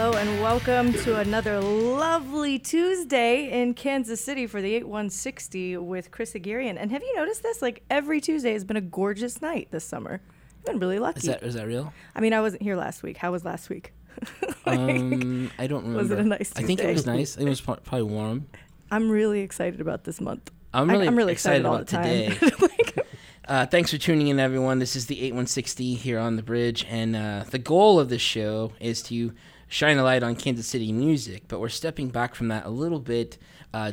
Hello and welcome to another lovely Tuesday in Kansas City for the 8160 with Chris Haghirian. And have you noticed this? Like every Tuesday has been a gorgeous night this summer. I've been really lucky. Is that real? I mean, I wasn't here last week. How was last week? I don't remember. Was it a nice Tuesday? I think it was nice. I think it was probably warm. I'm really excited about this month. I'm really excited all the time. Today. Thanks for tuning in, everyone. This is the 8160 here on The Bridge, and the goal of this show is to shine a light on Kansas City music, but we're stepping back from that a little bit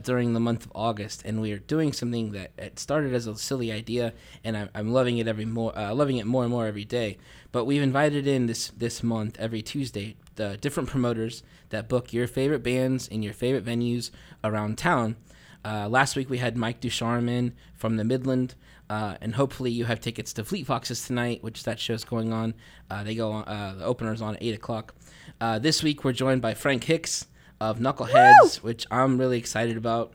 during the month of August, and we are doing something that it started as a silly idea, and I'm loving it more and more every day. But we've invited in this month, every Tuesday, the different promoters that book your favorite bands in your favorite venues around town. Last week we had Mike Ducharme from the Midland. And hopefully you have tickets to Fleet Foxes tonight, which that show's going on. They go on, the opener's on at 8 o'clock. This week we're joined by Frank Hicks of Knuckleheads, which I'm really excited about.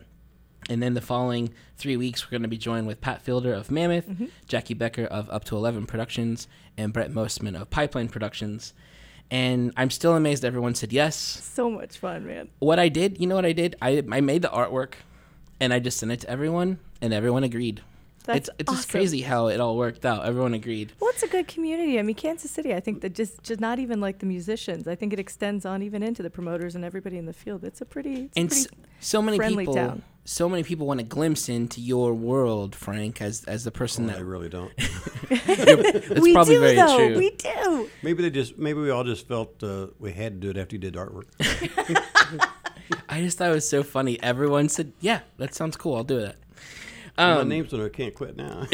And then the following 3 weeks we're going to be joined with Pat Fielder of Mammoth, Jackie Becker of Up to 11 Productions, and Brett Mostman of Pipeline Productions. And I'm still amazed everyone said yes. So much fun, man. You know what I did? I made the artwork, and I just sent it to everyone, and everyone agreed. It's awesome. Just crazy how it all worked out. Everyone agreed. Well, it's a good community. I mean, Kansas City, I think that just not even like the musicians. I think it extends on even into the promoters and everybody in the field. It's a pretty friendly town. So many people want a glimpse into your world, Frank, as the person that... I really don't. It's probably very true. We do. Maybe we all just felt we had to do it after you did artwork. I just thought it was so funny. Everyone said, yeah, that sounds cool. I'll do that. My name's on it. I can't quit now.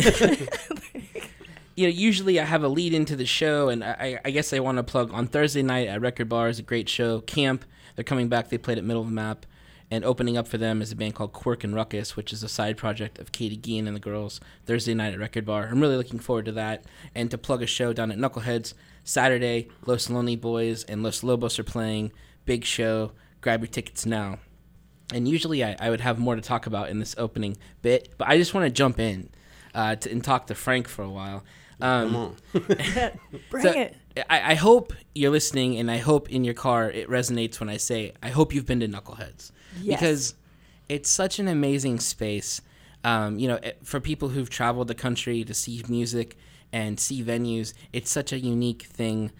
Usually I have a lead into the show, and I guess I want to plug on Thursday night at Record Bar is a great show. Camp, they're coming back. They played at Middle of the Map, and opening up for them is a band called Quirk and Ruckus, which is a side project of Katie Gein and the girls. Thursday night at Record Bar. I'm really looking forward to that, and to plug a show down at Knuckleheads Saturday. Los Lonely Boys and Los Lobos are playing. Big show. Grab your tickets now. And usually I would have more to talk about in this opening bit, but I just want to jump in and talk to Frank for a while. Come on. Bring it. I hope you're listening, and I hope in your car it resonates when I say, I hope you've been to Knuckleheads. Yes. Because it's such an amazing space. For people who've traveled the country to see music and see venues, it's such a unique thing.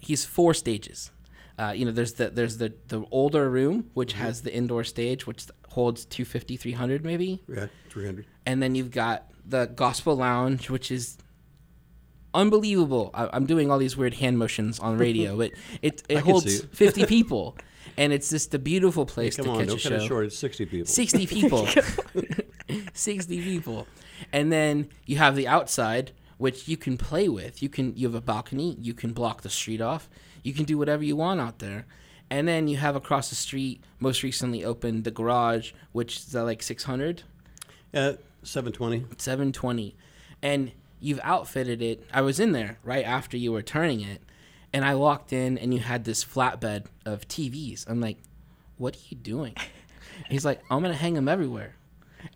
He's four stages. There's the older room, which has the indoor stage, which holds 250, 300 maybe. Yeah, 300. And then you've got the gospel lounge, which is unbelievable. I'm doing all these weird hand motions on radio, but it holds 50 people. And it's just a beautiful place to catch a show. Come on, don't cut it short. It's 60 people. 60 people. And then you have the outside, which you can play with. You have a balcony. You can block the street off. You can do whatever you want out there. And then you have across the street, most recently opened, the garage, which is like 600? 720. And you've outfitted it. I was in there right after you were turning it, and I walked in, and you had this flatbed of TVs. I'm like, what are you doing? He's like, I'm going to hang them everywhere.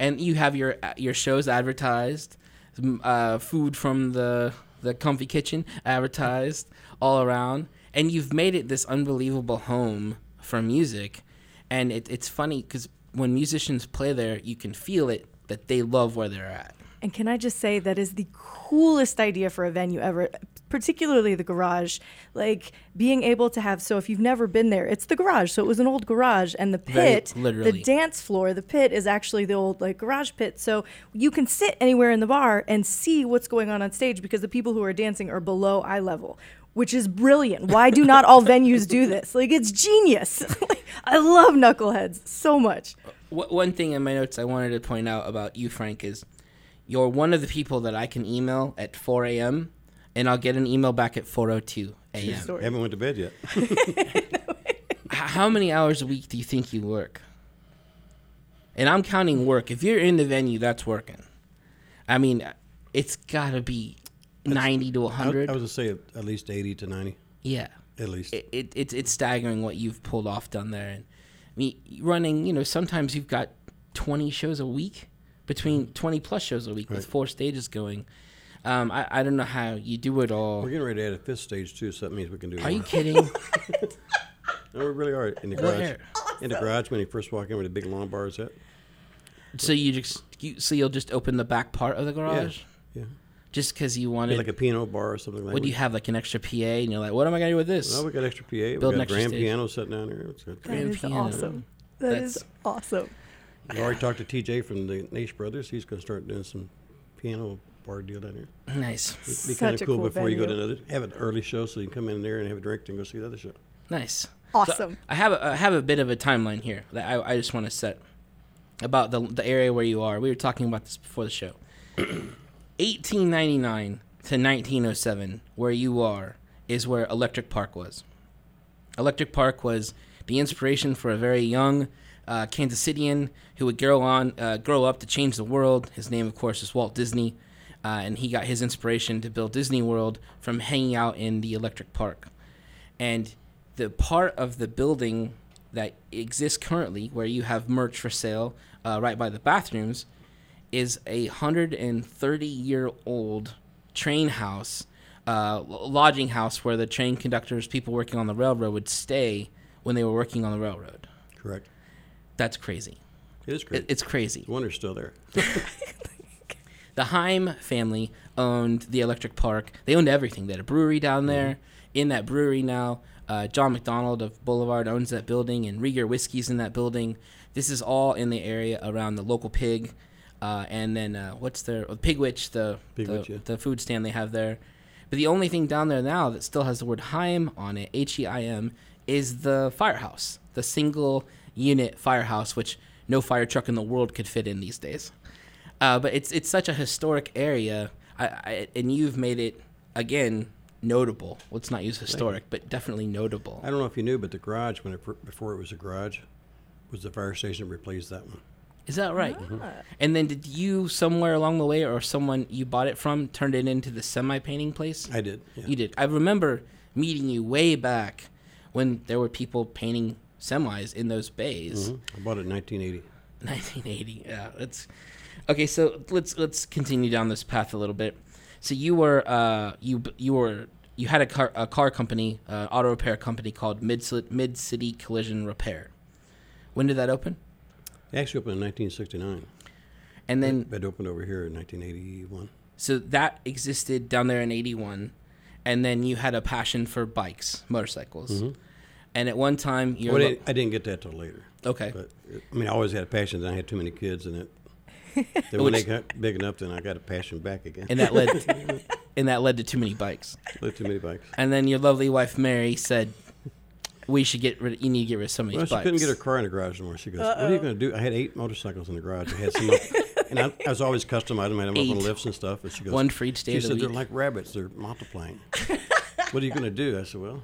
And you have your shows advertised, food from the comfy kitchen advertised all around. And you've made it this unbelievable home for music. And it's funny because when musicians play there, you can feel it that they love where they're at. And can I just say that is the coolest idea for a venue ever, particularly the garage. Like being able to have, so if you've never been there, it's the garage. So it was an old garage, and the pit, the dance floor, the pit is actually the old garage pit. So you can sit anywhere in the bar and see what's going on stage because the people who are dancing are below eye level. Which is brilliant. Why do not all venues do this? It's genius. I love Knuckleheads so much. One thing in my notes I wanted to point out about you, Frank, is you're one of the people that I can email at 4 a.m., and I'll get an email back at 4:02 a.m. I haven't went to bed yet. How many hours a week do you think you work? And I'm counting work. If you're in the venue, that's working. I mean, it's got to be... 90 to 100. I was going to say at least 80 to 90. Yeah. At least. It's staggering what you've pulled off down there. And I mean, running, sometimes you've got 20 shows a week, between 20 plus shows a week with four stages going. I don't know how you do it all. We're getting ready to add a fifth stage too, so that means we can do it. Are you kidding? They really are in the garage. Awesome. In the garage when you first walk in with a big long bar set. So you just you'll just open the back part of the garage. Yeah. Just because you wanted like a piano bar or something like that. Would you have like an extra PA and you're like, what am I gonna do with this? Well, we got extra PA. Build we got a grand piano sitting down here. It's got grand piano. Awesome. That's awesome. I already talked to TJ from the Nash Brothers. He's gonna start doing some piano bar deal down here. Nice. It'd be kind of cool before venue. You go to another. Have an early show so you can come in there and have a drink and go see the other show. Nice. Awesome. So I have a bit of a timeline here that I just want to set about the area where you are. We were talking about this before the show. 1899 to 1907, where you are, is where Electric Park was. Electric Park was the inspiration for a very young Kansas Citian who would grow up to change the world. His name, of course, is Walt Disney, and he got his inspiration to build Disney World from hanging out in the Electric Park. And the part of the building that exists currently, where you have merch for sale right by the bathrooms, is a 130-year-old train house, lodging house where the train conductors, people working on the railroad, would stay when they were working on the railroad. Correct. That's crazy. It is crazy. It's crazy. I wonder it's still there. The Heim family owned the Electric Park. They owned everything. They had a brewery down there. In that brewery now, John McDonald of Boulevard owns that building, and Rieger Whiskey's in that building. This is all in the area around the Local Pig. And then what's their Pig Witch, the food stand they have there. But the only thing down there now that still has the word Heim on it, H-E-I-M, is the firehouse, the single-unit firehouse, which no fire truck in the world could fit in these days. But it's such a historic area, and you've made it, again, notable. Let's not use historic, but definitely notable. I don't know if you knew, but the garage, before it was a garage, was the fire station that replaced that one. Is that right? Yeah. Mm-hmm. And then did you, somewhere along the way, or someone you bought it from, turned it into the semi-painting place? I did. Yeah. You did. I remember meeting you way back when there were people painting semis in those bays. Mm-hmm. I bought it in 1980. 1980, yeah. Okay, so let's continue down this path a little bit. So you were you had a car company, auto repair company called Mid City Collision Repair. When did that open? It actually opened in 1969. And then it opened over here in 1981. So that existed down there in 81, and then you had a passion for bikes, motorcycles. Mm-hmm. And at one time you I didn't get that till later. Okay. But I always had a passion, and I had too many kids, and then when they got big enough, then I got a passion back again. And that led to too many bikes. And then your lovely wife Mary said, "We should you need to get rid of some of these bikes." She couldn't get her car in the garage anymore. She goes, "What are you going to do?" I had 8 motorcycles in the garage. I had some, and I was always customizing them. I had them up on lifts and stuff. And she goes, "One for each day of the week." She said, "They're like rabbits. They're multiplying." What are you going to do? I said, "Well,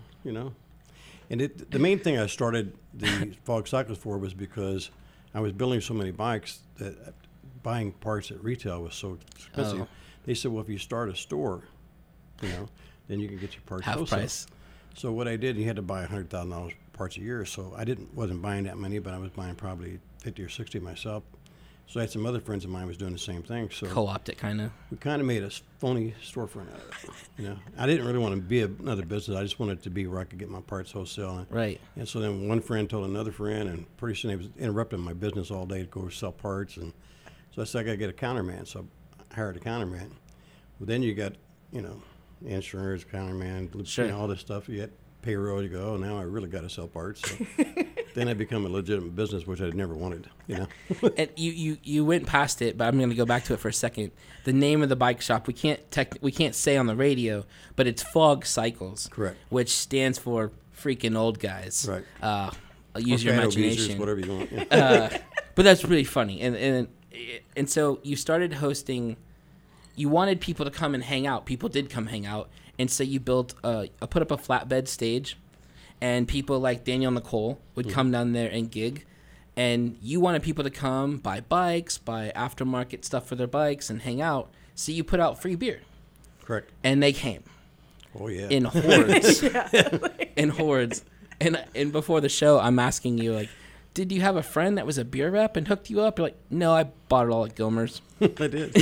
And the main thing I started the Fog Cycles for was because I was building so many bikes that buying parts at retail was so expensive. Oh. They said, "Well, if you start a store, then you can get your parts half price." So what I did, you had to buy $100,000 parts a year. So I wasn't buying that many, but I was buying probably 50 or 60 myself. So I had some other friends of mine was doing the same thing. So co-opt it, kind of. We kind of made a phony storefront out of it. I didn't really want to be another business. I just wanted it to be where I could get my parts wholesale. Right. And so then one friend told another friend, and pretty soon they was interrupting my business all day to go sell parts. And so I said, "I got to get a counterman." So I hired a counterman. Well, then you got, insurance, counterman, all this stuff. You had payroll. You go, "Oh, now I really got to sell parts." So then I become a legitimate business, which I never wanted. And you went past it, but I'm going to go back to it for a second. The name of the bike shop we can't say on the radio, but it's Fog Cycles, correct? Which stands for freaking old guys. Right. Use your imagination, abusers, whatever you want. Yeah. But that's really funny, and so you started hosting. You wanted people to come and hang out. People did come hang out, and so you put up a flatbed stage, and people like Daniel Nicole would come down there and gig, and you wanted people to come buy bikes, buy aftermarket stuff for their bikes, and hang out. So you put out free beer, correct? And they came. Oh yeah, in hordes, in hordes. And before the show, I'm asking you did you have a friend that was a beer rep and hooked you up? You're like, "No, I bought it all at Gilmer's." I did.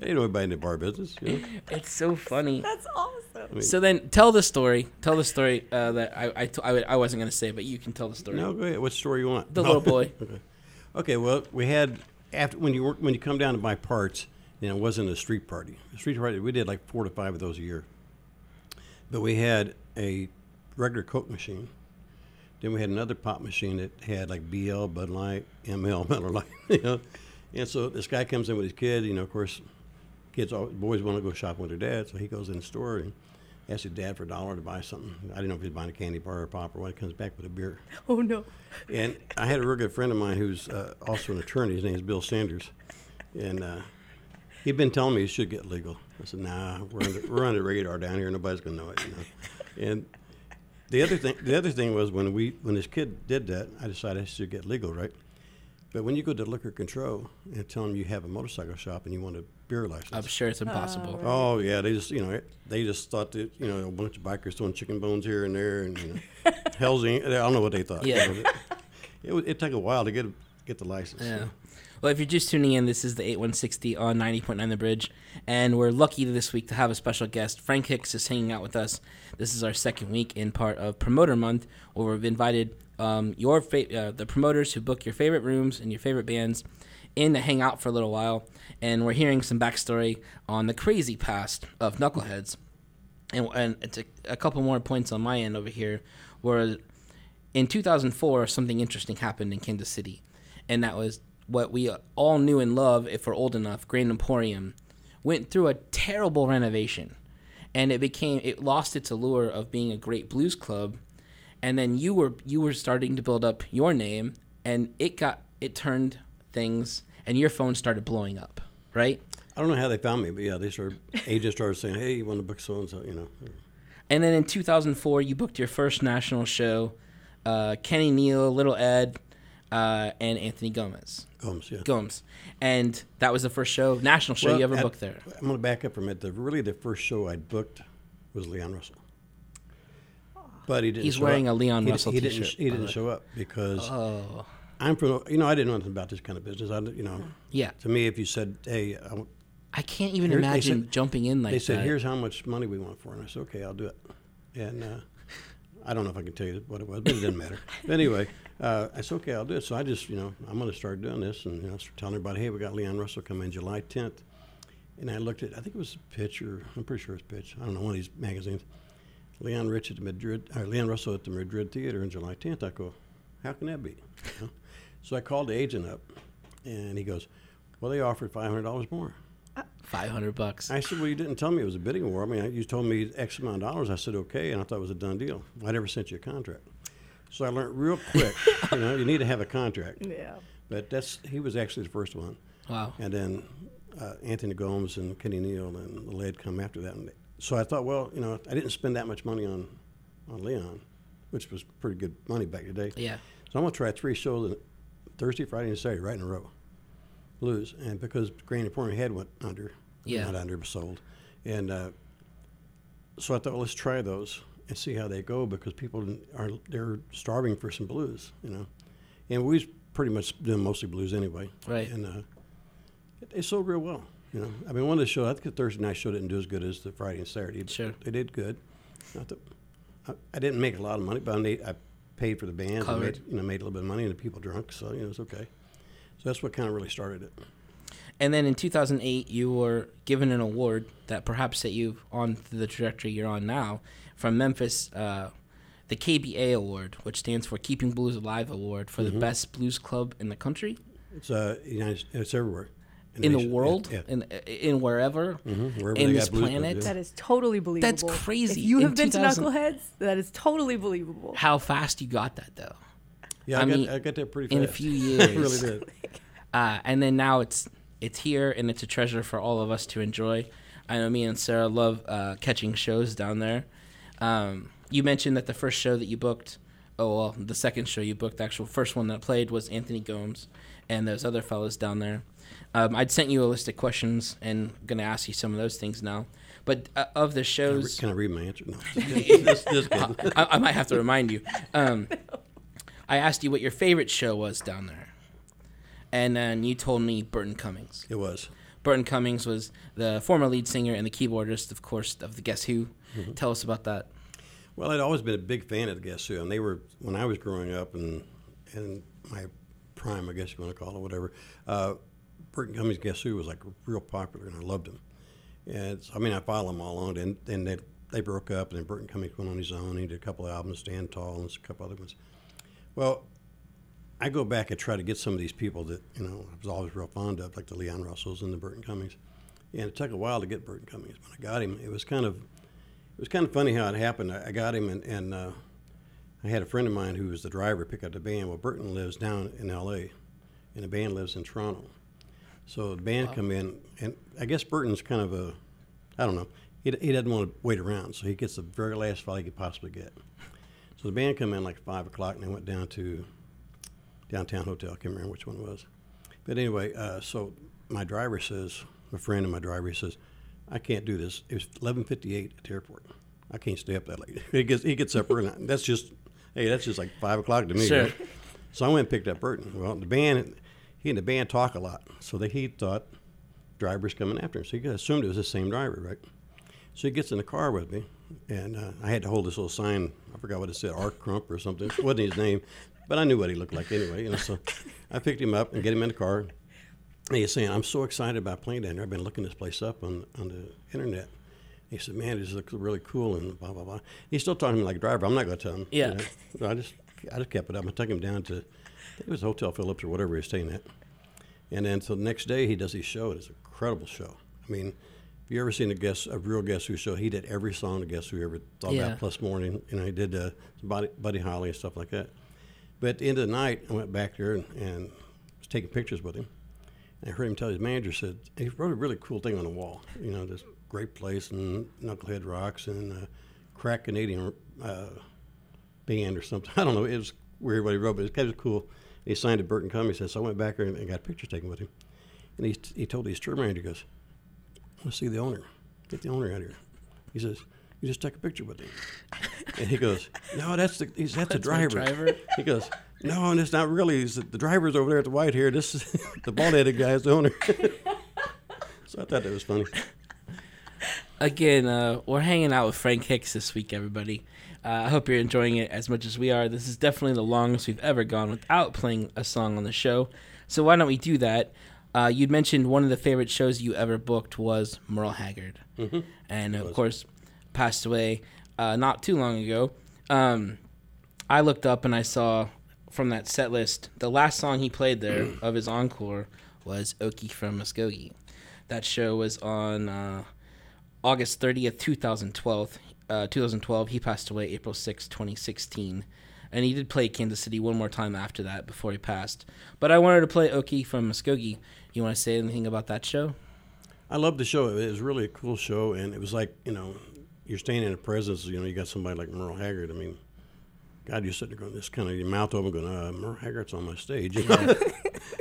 I didn't know anybody in the bar business. It's so funny. That's awesome. So then tell the story. Tell the story that I wasn't going to say, but you can tell the story. No, go ahead. What story you want? The little boy. Okay, well, we had after when you come down to buy parts, you know, it wasn't a street party. A street party, we did like 4 to 5 of those a year. But we had a regular Coke machine. Then we had another pop machine that had like BL, Bud Light, ML, Miller Lite, you know. And so this guy comes in with his kid, you know, of course, boys want to go shopping with their dad, so he goes in the store and asks his dad for $1 to buy something. I didn't know if he was buying a candy bar or a pop or what. He comes back with a beer. Oh, no. And I had a real good friend of mine who's also an attorney. His name is Bill Sanders. And he'd been telling me he should get legal. I said, nah, we're on the radar down here. Nobody's going to know it, you know. And the other thing was when this kid did that, I decided I should get legal, right? But when you go to liquor control and tell them you have a motorcycle shop and you want a beer license, I'm sure it's impossible. Oh yeah, they just thought that, you know, a bunch of bikers throwing chicken bones here and there, and you know, I don't know what they thought. Yeah, you know, it took a while to get the license. Yeah. So. Well, if you're just tuning in, this is the 8160 on 90.9 The Bridge, and we're lucky this week to have a special guest. Frank Hicks is hanging out with us. This is our second week in part of Promoter Month, where we've invited the promoters who book your favorite rooms and your favorite bands in to hang out for a little while, and we're hearing some backstory on the crazy past of Knuckleheads, and it's a couple more points on my end over here, where in 2004 something interesting happened in Kansas City, and that was what we all knew and loved, if we're old enough, Grand Emporium, went through a terrible renovation, and it lost its allure of being a great blues club. And then you were starting to build up your name, and it turned things, and your phone started blowing up, right? I don't know how they found me, but yeah, agents started saying, "Hey, you want to book so and so," you know. And then in 2004, you booked your first national show, Kenny Neal, Little Ed, and Anthony Gomes. Gomes, and that was the first national show you ever booked there. I'm going to back up for a minute. Really, the first show I booked was Leon Russell. But he's wearing a Leon Russell t-shirt. He didn't show up because I'm from, you know, I didn't know anything about this kind of business. Yeah. To me, if you said, hey, I can't even imagine jumping in like that. They said, here's how much money we want for it. And I said, okay, I'll do it. And I don't know if I can tell you what it was, but it didn't matter. But anyway, I said, okay, I'll do it. So I just, you know, I'm going to start doing this. And, you know, I start telling everybody, hey, we got Leon Russell coming in July 10th. And I looked at, I think it was Pitch, or I'm pretty sure it's Pitch. I don't know, one of these magazines. Leon Russell at the Madrid Theater on July 10th. I go, how can that be? You know? So I called the agent up, and he goes, well, they offered $500 more. $500 bucks. I said, well, you didn't tell me it was a bidding war. I mean, you told me X amount of dollars. I said, okay, and I thought it was a done deal. I never sent you a contract. So I learned real quick, you know, you need to have a contract. Yeah. But he was actually the first one. Wow. And then Anthony Gomes and Kenny Neal and the lead come after that. So I thought, well, you know, I didn't spend that much money on Leon, which was pretty good money back in the day. Yeah. So I'm going to try 3 shows Thursday, Friday, and Saturday right in a row. Blues. And because Grand Emporium had went under. Yeah. Not under, but sold. And so I thought, well, let's try those and see how they go, because people they're starving for some blues, you know. And we was pretty much doing mostly blues anyway. Right. And they sold real well. You know, I mean, one of the shows, I think the Thursday night show didn't do as good as the Friday and Saturday. Sure. They did good. I didn't make a lot of money, but I paid for the band. I made a little bit of money, and the people drunk, so, you know, it's okay. So that's what kind of really started it. And then in 2008, you were given an award that perhaps set you on the trajectory you're on now from Memphis, the KBA Award, which stands for Keeping Blues Alive Award, for the best blues club in the country. It's everywhere. In the world, yeah. in wherever, in this planet. That is totally believable. That's crazy. If you have been to Knuckleheads, that is totally believable. How fast you got that, though. Yeah, I got that pretty fast. In a few years. I really did. And then now it's here, and it's a treasure for all of us to enjoy. I know me and Sarah love catching shows down there. You mentioned that the first show that you booked, the second show you booked, the actual first one that played was Anthony Gomes and those other fellows down there. I'd sent you a list of questions, and I'm going to ask you some of those things now. But of the shows... Can I read my answer? No. I might have to remind you. I asked you what your favorite show was down there. And then you told me Burton Cummings. It was. Burton Cummings was the former lead singer and the keyboardist, of course, of the Guess Who. Mm-hmm. Tell us about that. Well, I'd always been a big fan of Guess Who, and they were, when I was growing up and my prime, I guess you want to call it, whatever, Burton Cummings' Guess Who was like real popular, and I loved him. And so, I mean, I followed them all on, and they broke up, and then Burton Cummings went on his own. He did a couple of albums, Stand Tall, and a couple other ones. Well, I go back and try to get some of these people that, you know, I was always real fond of, like the Leon Russells and the Burton Cummings. And it took a while to get Burton Cummings. When I got him, it was kind of funny how it happened. I got him, and I had a friend of mine who was the driver pick up the band. Well, Burton lives down in L.A., and the band lives in Toronto. So the band come in, and I guess Burton's kind of a, I don't know, he doesn't want to wait around, so he gets the very last flight he could possibly get. So the band come in like 5 o'clock, and they went down to Downtown Hotel. I can't remember which one it was. But anyway, so my driver says, my friend and my driver, he says, I can't do this. It was 11:58 at the airport. I can't stay up that late. He gets up early. That's just, hey, that's just like 5 o'clock to me. Sure. Right? So I went and picked up Burton. Well, the band... He and the band talk a lot, so he thought driver's coming after him. So he assumed it was the same driver, right? So he gets in the car with me, and I had to hold this little sign. I forgot what it said, R. Crump or something. It wasn't his name, but I knew what he looked like anyway. You know, so I picked him up and get him in the car. And he's saying, I'm so excited about playing down there. I've been looking this place up on the internet. He said, man, this looks really cool and blah, blah, blah. He's still talking to me like a driver. I'm not going to tell him. Yeah. You know? So I just kept it up. I took him down to... It was Hotel Phillips or whatever he was staying at. And then so the next day he does his show. It's an incredible show. I mean, if you ever seen a real Guess Who show, he did every song to Guess Who ever thought about, plus morning. You know, he did Buddy Holly and stuff like that. But at the end of the night, I went back there and was taking pictures with him. And I heard him tell his manager, said, he wrote a really cool thing on the wall. You know, this great place and Knucklehead Rocks and crack Canadian band or something. I don't know. It was weird what he wrote, but it was cool. He signed to Burton Cummings, so I went back there and got pictures taken with him. And he told his tour manager, he goes, I want to see the owner. Get the owner out here. He says, you just took a picture with him. And he goes, no, that's the driver. He goes, no, and it's not really. The driver's over there at the white hair. This is the bald-headed guy is the owner. So I thought that was funny. Again, we're hanging out with Frank Hicks this week, everybody. I hope you're enjoying it as much as we are. This is definitely the longest we've ever gone without playing a song on the show. So why don't we do that? You'd mentioned one of the favorite shows you ever booked was Merle Haggard. Mm-hmm. And, of course, passed away not too long ago. I looked up and I saw from that set list, the last song he played there of his encore was Okie from Muskogee. That show was on August 30th, 2012. 2012, he passed away April 6, 2016, and he did play Kansas City one more time after that before he passed. But I wanted to play Okie from Muskogee. You want to say anything about that show? I loved the show. It was really a cool show, and it was like, you know, you're staying in the presence, you know, you got somebody like Merle Haggard. I mean, God, you're sitting there going, this kind of, your mouth open going, Merle Haggard's on my stage. You know?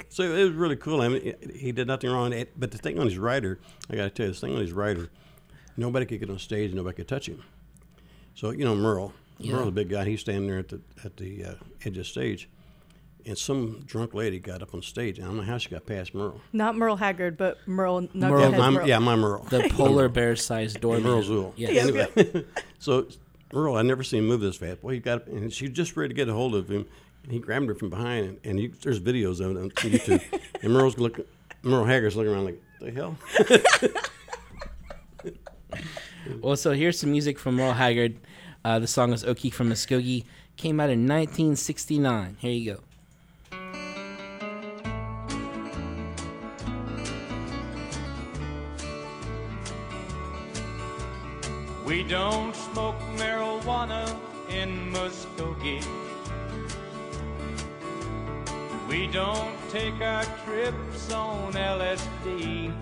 So it was really cool. I mean, he did nothing wrong. But the thing on his rider, I got to tell you, nobody could get on stage and nobody could touch him. So, you know, Merle's a big guy. He's standing there at the edge of stage, and some drunk lady got up on stage, and I don't know how she got past Merle. Not Merle Haggard, but Merle Knucklehead. My Merle. The polar bear-sized doorman. Merle Zool. Yeah. Anyway, so Merle, I never seen him move this fast. Well, he got up, and she was just ready to get a hold of him, and he grabbed her from behind, and there's videos of it on YouTube. And Merle Haggard's looking around like, the hell? Well, so here's some music from Merle Haggard. The song is Okie from Muskogee. Came out in 1969. Here you go. We don't smoke marijuana in Muskogee. We don't take our trips on LSD.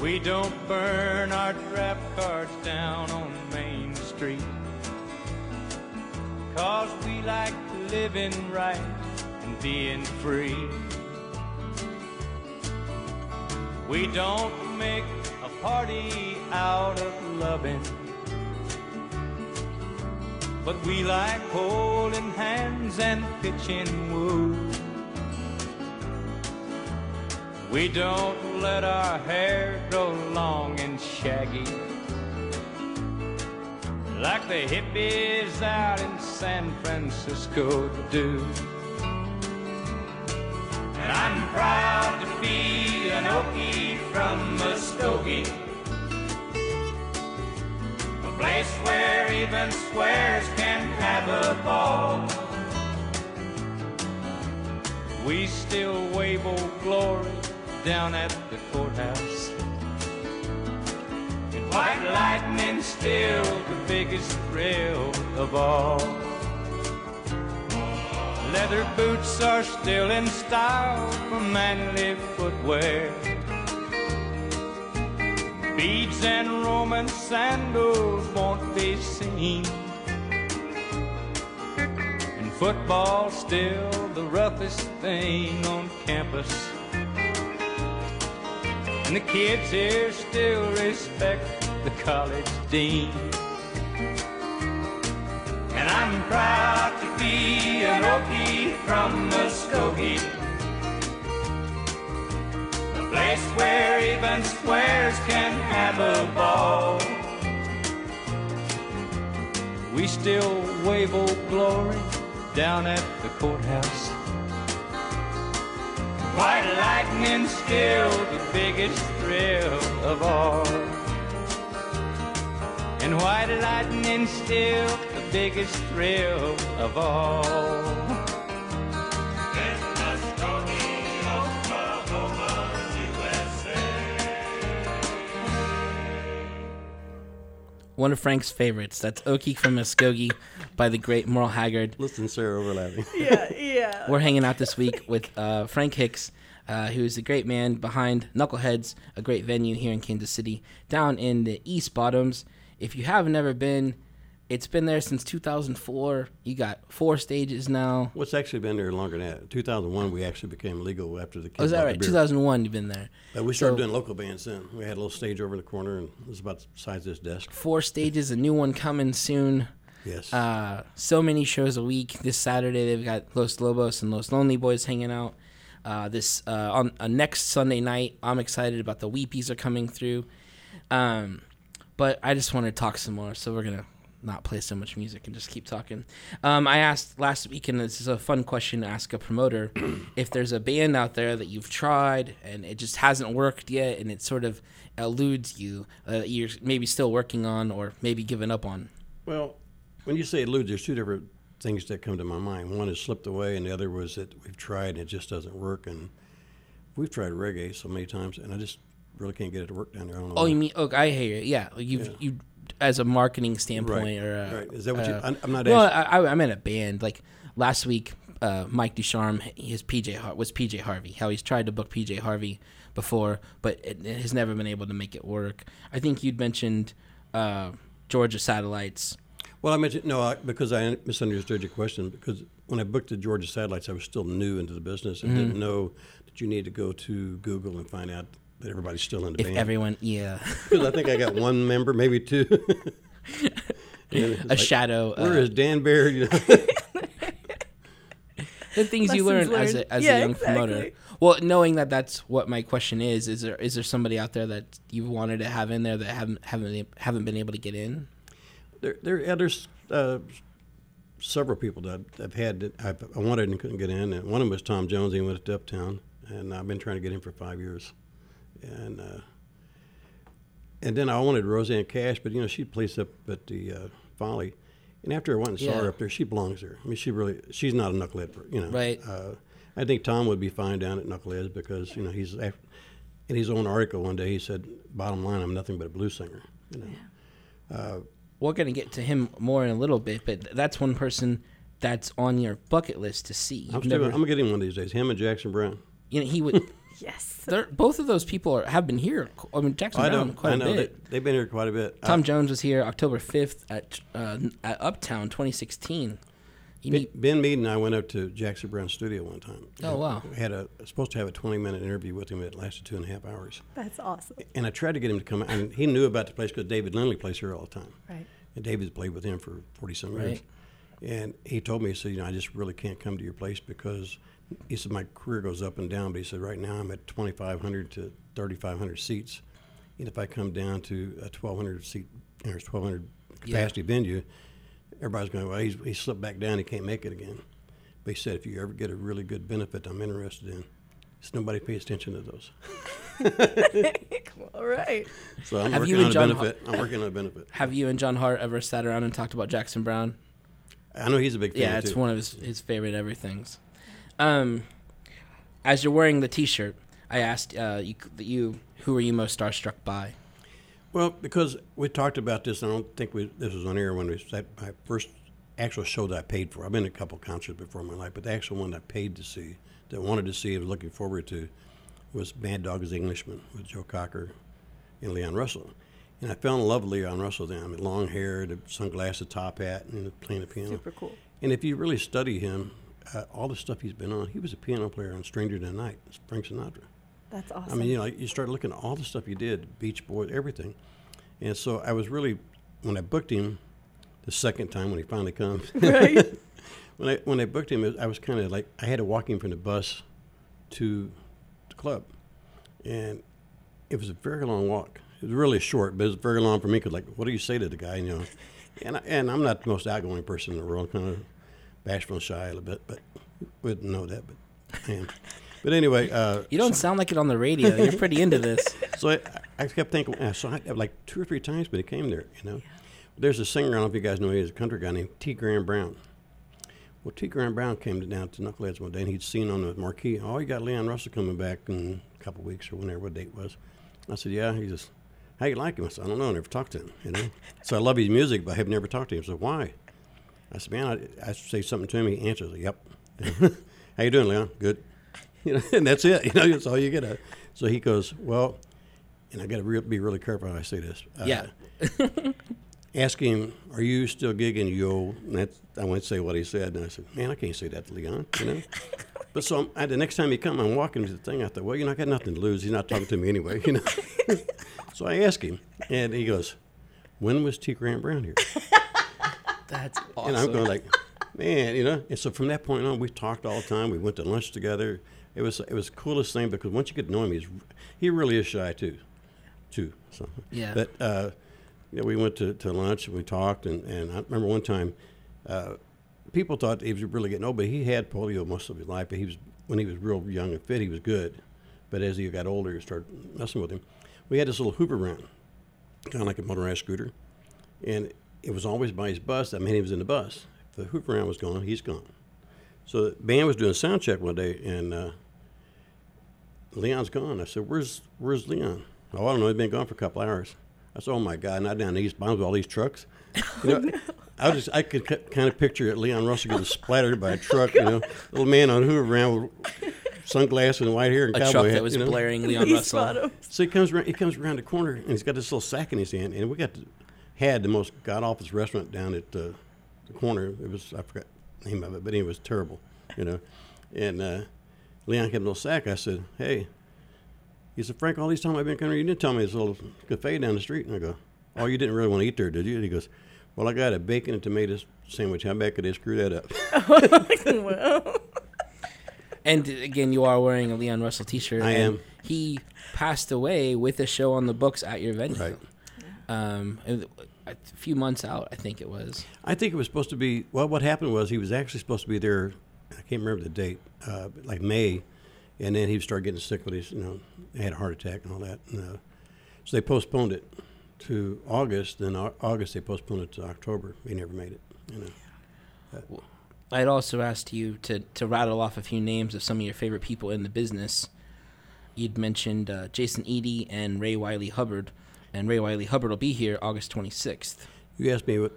We don't burn our draft cards down on Main Street, 'cause we like living right and being free. We don't make a party out of loving, but we like holding hands and pitching woo. We don't let our hair grow long and shaggy like the hippies out in San Francisco do. And I'm proud to be an Okie from Muskogee, a place where even squares can have a ball. We still wave old glory down at the courthouse, and white lightning's still the biggest thrill of all. Leather boots are still in style for manly footwear, beads and Roman sandals won't be seen, and football's still the roughest thing on campus, and the kids here still respect the college dean. And I'm proud to be an Okie from Muskogee, a place where even squares can have a ball. We still wave old glory down at the courthouse, white lightning's still the biggest thrill of all. And white lightning's still the biggest thrill of all. It's Muskogee, Oklahoma, USA. One of Frank's favorites. That's Okie from Muskogee by the great Merle Haggard. Listen, sir, overlapping. Yeah. We're hanging out this week with Frank Hicks, who is the great man behind Knuckleheads, a great venue here in Kansas City, down in the East Bottoms. If you have never been, it's been there since 2004. You got 4 stages now. Well, it's actually been there longer than that. 2001, we actually became legal after the kids. Oh, is that right? 2001, you've been there. But we started doing local bands then. We had a little stage over the corner, and it was about the size of this desk. 4 stages, a new one coming soon. Yes. So many shows a week. This Saturday, they've got Los Lobos and Los Lonely Boys hanging out. On next Sunday night, I'm excited about the Weepies are coming through. But I just want to talk some more, so we're going to not play so much music and just keep talking. I asked last week, and this is a fun question to ask a promoter, if there's a band out there that you've tried and it just hasn't worked yet and it sort of eludes you, you're maybe still working on or maybe giving up on. Well, when you say eludes, there's 2 different things that come to my mind. One is slipped away, and the other was that we've tried and it just doesn't work. And we've tried reggae so many times, and I just really can't get it to work down there. I don't know why. You mean? Okay, I hear you. Yeah, you as a marketing standpoint, right? Or right. Is that what you? I'm not. Well, I'm in a band. Like last week, Mike Ducharme, PJ Harvey. How he's tried to book PJ Harvey before, but it has never been able to make it work. I think you'd mentioned Georgia Satellites. Well, I mentioned because I misunderstood your question. Because when I booked the Georgia Satellites, I was still new into the business and didn't know that you need to go to Google and find out that everybody's still in the band. Everyone, yeah. Because I think I got 1 member, maybe 2. Shadow. Where is Dan Baird? You know? The things you learn as a young promoter. Well, knowing that that's what my question is there somebody out there that you wanted to have in there that haven't been able to get in? There's several people that I've had that I wanted and couldn't get in. And one of them was Tom Jones. He went to Uptown, and I've been trying to get him for 5 years. And then I wanted Roseanne Cash, but, she plays up at the Folly. And after I went and saw her up there, she belongs there. I mean, she's not a knucklehead, Right. I think Tom would be fine down at Knuckleheads because, he's, in his own article one day, he said, bottom line, I'm nothing but a blues singer. We're going to get to him more in a little bit, but that's one person that's on your bucket list to see. I'm going to get him one of these days, him and Jackson Browne. He would... Yes. Both of those people have been here. I mean, Jackson Browne quite a bit. They've been here quite a bit. Tom Jones was here October 5th at Uptown 2016. Ben Mead and I went up to Jackson Browne's studio one time. Oh, wow. We supposed to have a 20-minute interview with him that lasted 2.5 hours. That's awesome. And I tried to get him to come out. And he knew about the place because David Lindley plays here all the time. Right. And David's played with him for 40-some years. And he told me, he said, you know, I just really can't come to your place because, he said, my career goes up and down. But he said, right now I'm at 2,500 to 3,500 seats. And if I come down to a 1,200 seat or 1,200 capacity venue, everybody's going, well, he slipped back down. He can't make it again. But he said, if you ever get a really good benefit, I'm interested in. So nobody pays attention to those. All right. So I'm working on a benefit. Have you and John Hart ever sat around and talked about Jackson Browne? I know he's a big fan, yeah, it's too. One of his favorite everythings. As you're wearing the T-shirt, I asked you, who were you most starstruck by? Well, because we talked about this, and I don't think this was on air when we sat my first actual show that I paid for. I've been to a couple concerts before in my life, but the actual one I paid to see, that I wanted to see and was looking forward to, was Mad Dog's Englishman with Joe Cocker and Leon Russell. And I fell in love with Leon Russell then. I mean, long hair, the sunglasses, top hat, and playing the piano. Super cool. And if you really study him, all the stuff he's been on, he was a piano player on Stranger Than Night, Frank Sinatra. That's awesome. I mean, you know, you start looking at all the stuff he did, Beach Boys, everything. And so I was really, when I booked him, the second time when he finally comes. Right. When I booked him, I was kind of like, I had to walk him from the bus to the club. And it was a very long walk. It was really short, but it was very long for me because, like, what do you say to the guy, you know? And I'm not the most outgoing person in the world, kind of bashful and shy a little bit, but wouldn't know that, but I am. But anyway. You don't sound like it on the radio. You're pretty into this. So I kept thinking, I saw it like two or three times, but he came there, you know. Yeah. There's a singer, I don't know if you guys know, he's a country guy named T. Graham Brown. Well, T. Graham Brown came down to Knuckleheads one day, and he'd seen on the marquee, oh, you got Leon Russell coming back in a couple of weeks or whenever, what date was. I said, yeah, he just. How you like him? I said, I don't know. I never talked to him, you know. So I love his music, but I have never talked to him. I said, why? I said, man, I say something to him. He answers, yep. How you doing, Leon? Good. You know, and that's it. You know, that's all you get. So he goes, well, and I got to be really careful how I say this. Yeah. Ask him, are you still gigging, yo? And I went to say what he said, and I said, man, I can't say that to Leon, you know. But so the next time he come, I'm walking to the thing. I thought, well, you know, I got nothing to lose. He's not talking to me anyway, you know. So I asked him, and he goes, when was T. Graham Brown here? That's awesome. And I'm going like, man, you know. And so from that point on, we talked all the time. We went to lunch together. It was the coolest thing because once you get to know him, he really is shy too. So. Yeah. But yeah, we went to lunch and we talked, and I remember one time. People thought he was really getting old, but he had polio most of his life. But when he was real young and fit, he was good. But as he got older, you started messing with him. We had this little hoover round, kind of like a motorized scooter. And it was always by his bus. I mean, he was in the bus. If the hoover round was gone, he's gone. So the band was doing a sound check one day, and Leon's gone. I said, where's Leon? Oh, I don't know. He's been gone for a couple hours. I said, oh, my God, not down the East Bombs with all these trucks. You know, no. I could kind of picture Leon Russell getting splattered by a truck, you know, little man on Hoover around with sunglasses and white hair and cowboy hat. A truck that was blaring Leon Russell. So he comes around the corner, and he's got this little sack in his hand, and we had the most god-awful restaurant down at the corner. It was, I forgot the name of it, but it was terrible, you know. And Leon kept a little sack. I said, hey. He said, Frank, all these times I've been coming here, you didn't tell me this little cafe down the street. And I go, oh, you didn't really want to eat there, did you? And he goes, well, I got a bacon and tomato sandwich. How bad could they screw that up? Well. And again, you are wearing a Leon Russell T-shirt. I am. He passed away with a show on the books at your venue. Right. A few months out, I think it was. I think it was supposed to be. Well, what happened was he was actually supposed to be there. I can't remember the date. Like May. And then he started getting sick with his, you know, had a heart attack and all that. And, so they postponed it to August. Then August they postponed it to October. He never made it. You know. Well, I'd also asked you to rattle off a few names of some of your favorite people in the business. You'd mentioned Jason Eadie and Ray Wiley Hubbard. And Ray Wiley Hubbard will be here August 26th. You asked me what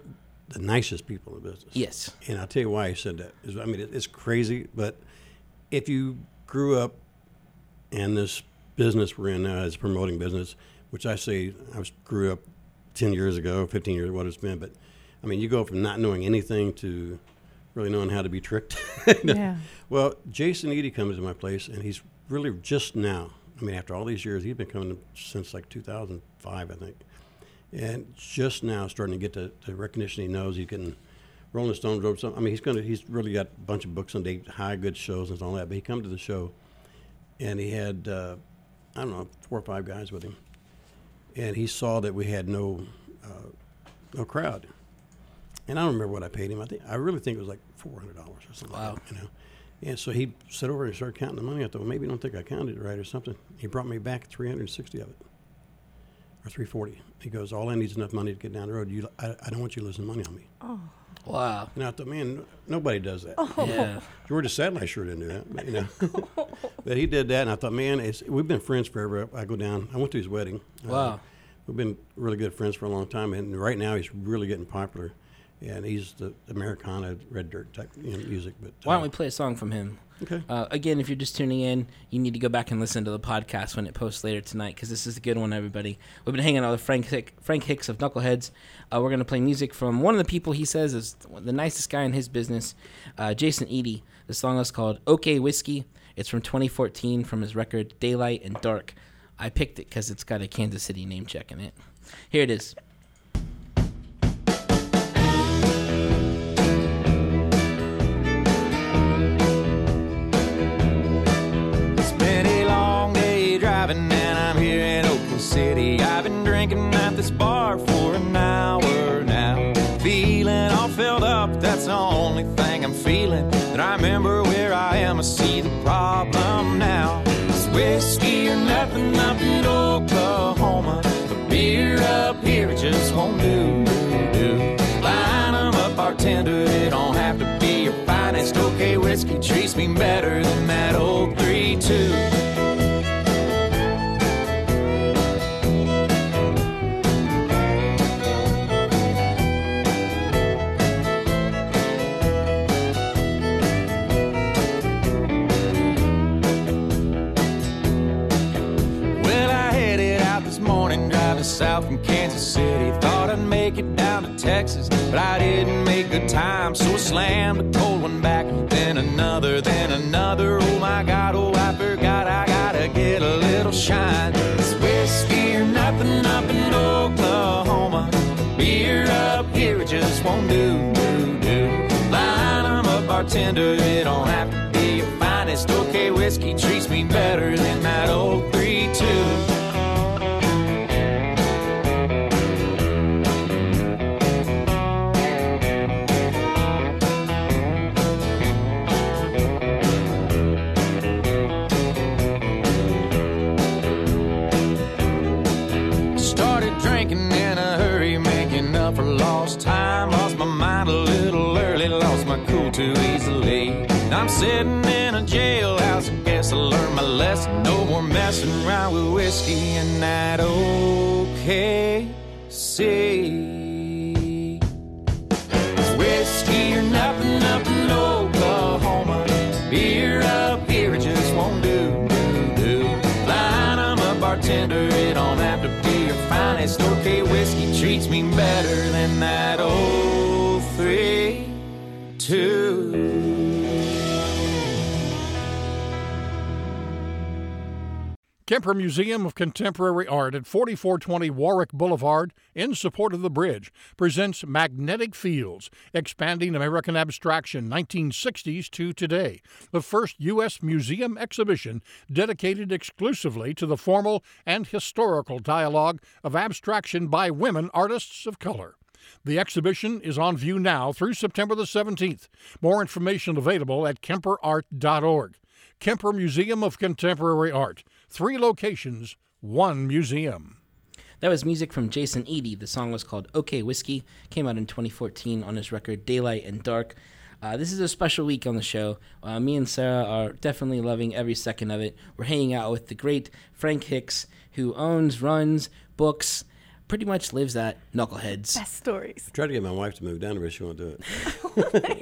the nicest people in the business. Yes. And I'll tell you why I said that. I mean, it's crazy, but if you grew up and this business we're in now is a promoting business, which I say grew up 10 years ago, 15 years, what it's been. But, I mean, you go from not knowing anything to really knowing how to be tricked. Yeah. Well, Jason Eadie comes to my place, and he's really just now. I mean, after all these years, he's been coming since like 2005, I think. And just now starting to get the recognition he knows. He's getting Rolling Stones wrote something. I mean, he's really got a bunch of books on the high good shows and all that. But he come to the show, and he had I don't know, 4 or 5 guys with him, and he saw that we had no crowd. And I don't remember what I paid him. I really think it was like $400 or something. Wow. Like that, you know. And so he sat over and started counting the money. I thought, well, maybe I don't think I counted it right or something. He brought me back 360 of it, or 340. He goes, all I need is enough money to get down the road. I don't want you losing money on me. Oh. Wow. And I thought, man, nobody does that. Oh. Yeah. Georgia Satellites sure didn't do that, but, you know. But he did that, and I thought, man, we've been friends forever. I go down. I went to his wedding. Wow. We've been really good friends for a long time, and right now he's really getting popular. And he's the Americana, Red Dirt type music. But why don't we play a song from him? Okay. Again, if you're just tuning in, you need to go back and listen to the podcast when it posts later tonight, because this is a good one, everybody. We've been hanging out with Frank Hicks of Knuckleheads. We're going to play music from one of the people he says is the nicest guy in his business, Jason Eadie. The song is called OK Whiskey. It's from 2014 from his record Daylight and Dark. I picked it because it's got a Kansas City name check in it. Here it is. City. I've been drinking at this bar for an hour now. Feeling all filled up, that's the only thing I'm feeling. That I remember where I am, I see the problem now. It's whiskey or nothing up in Oklahoma. The beer up here, it just won't do. Line 'em up, bartender, it don't have to be your finest. Okay, whiskey treats me better than that old 3-2. South from Kansas City, thought I'd make it down to Texas, but I didn't make good time, so I slammed a cold one back, then another, oh my God, oh I forgot, I gotta get a little shine. It's whiskey or nothing up in Oklahoma, beer up here it just won't do. Line 'em up, bartender, it don't have to be your finest, okay whiskey treats me better than that old 3-2. I'm sitting in a jailhouse, I guess I learned my lesson. No more messing around with whiskey and that OKC. It's whiskey or nothing up in Oklahoma. Beer up here, it just won't do. Line 'em up, bartender, it don't have to be your finest. Okay, whiskey treats me better than that 032. Kemper Museum of Contemporary Art at 4420 Warwick Boulevard, in support of the bridge, presents Magnetic Fields, Expanding American Abstraction 1960s to Today, the first U.S. museum exhibition dedicated exclusively to the formal and historical dialogue of abstraction by women artists of color. The exhibition is on view now through September the 17th. More information available at KemperArt.org. Kemper Museum of Contemporary Art. 3 locations, 1 museum. That was music from Jason Eadie. The song was called OK Whiskey. Came out in 2014 on his record Daylight and Dark. This is a special week on the show. Me and Sarah are definitely loving every second of it. We're hanging out with the great Frank Hicks, who owns, runs, books, pretty much lives at Knuckleheads. Best stories. I tried to get my wife to move down there, but she won't do it.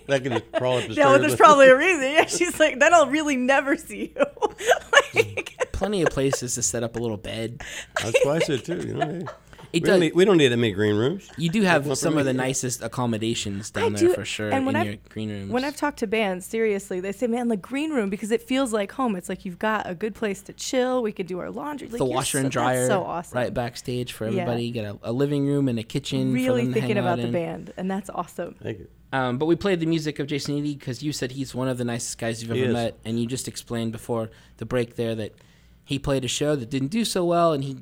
That could just crawl up the stairs. No, there's probably a reason. Yeah, she's like, then I'll really never see you. Like, plenty of places to set up a little bed. That's why I said, too. You know, hey. We don't need that many green rooms. You do have some of the nicest accommodations down there for sure in your green rooms. When I've talked to bands, seriously, they say, man, the green room, because it feels like home. It's like you've got a good place to chill. We could do our laundry. Like, the washer and dryer so awesome. Right backstage for everybody. You get a living room and a kitchen. Really for them thinking to hang out about the band, and that's awesome. Thank you. But we played the music of Jason Eadie because you said he's one of the nicest guys you've ever met, and you just explained before the break there that he played a show that didn't do so well, and he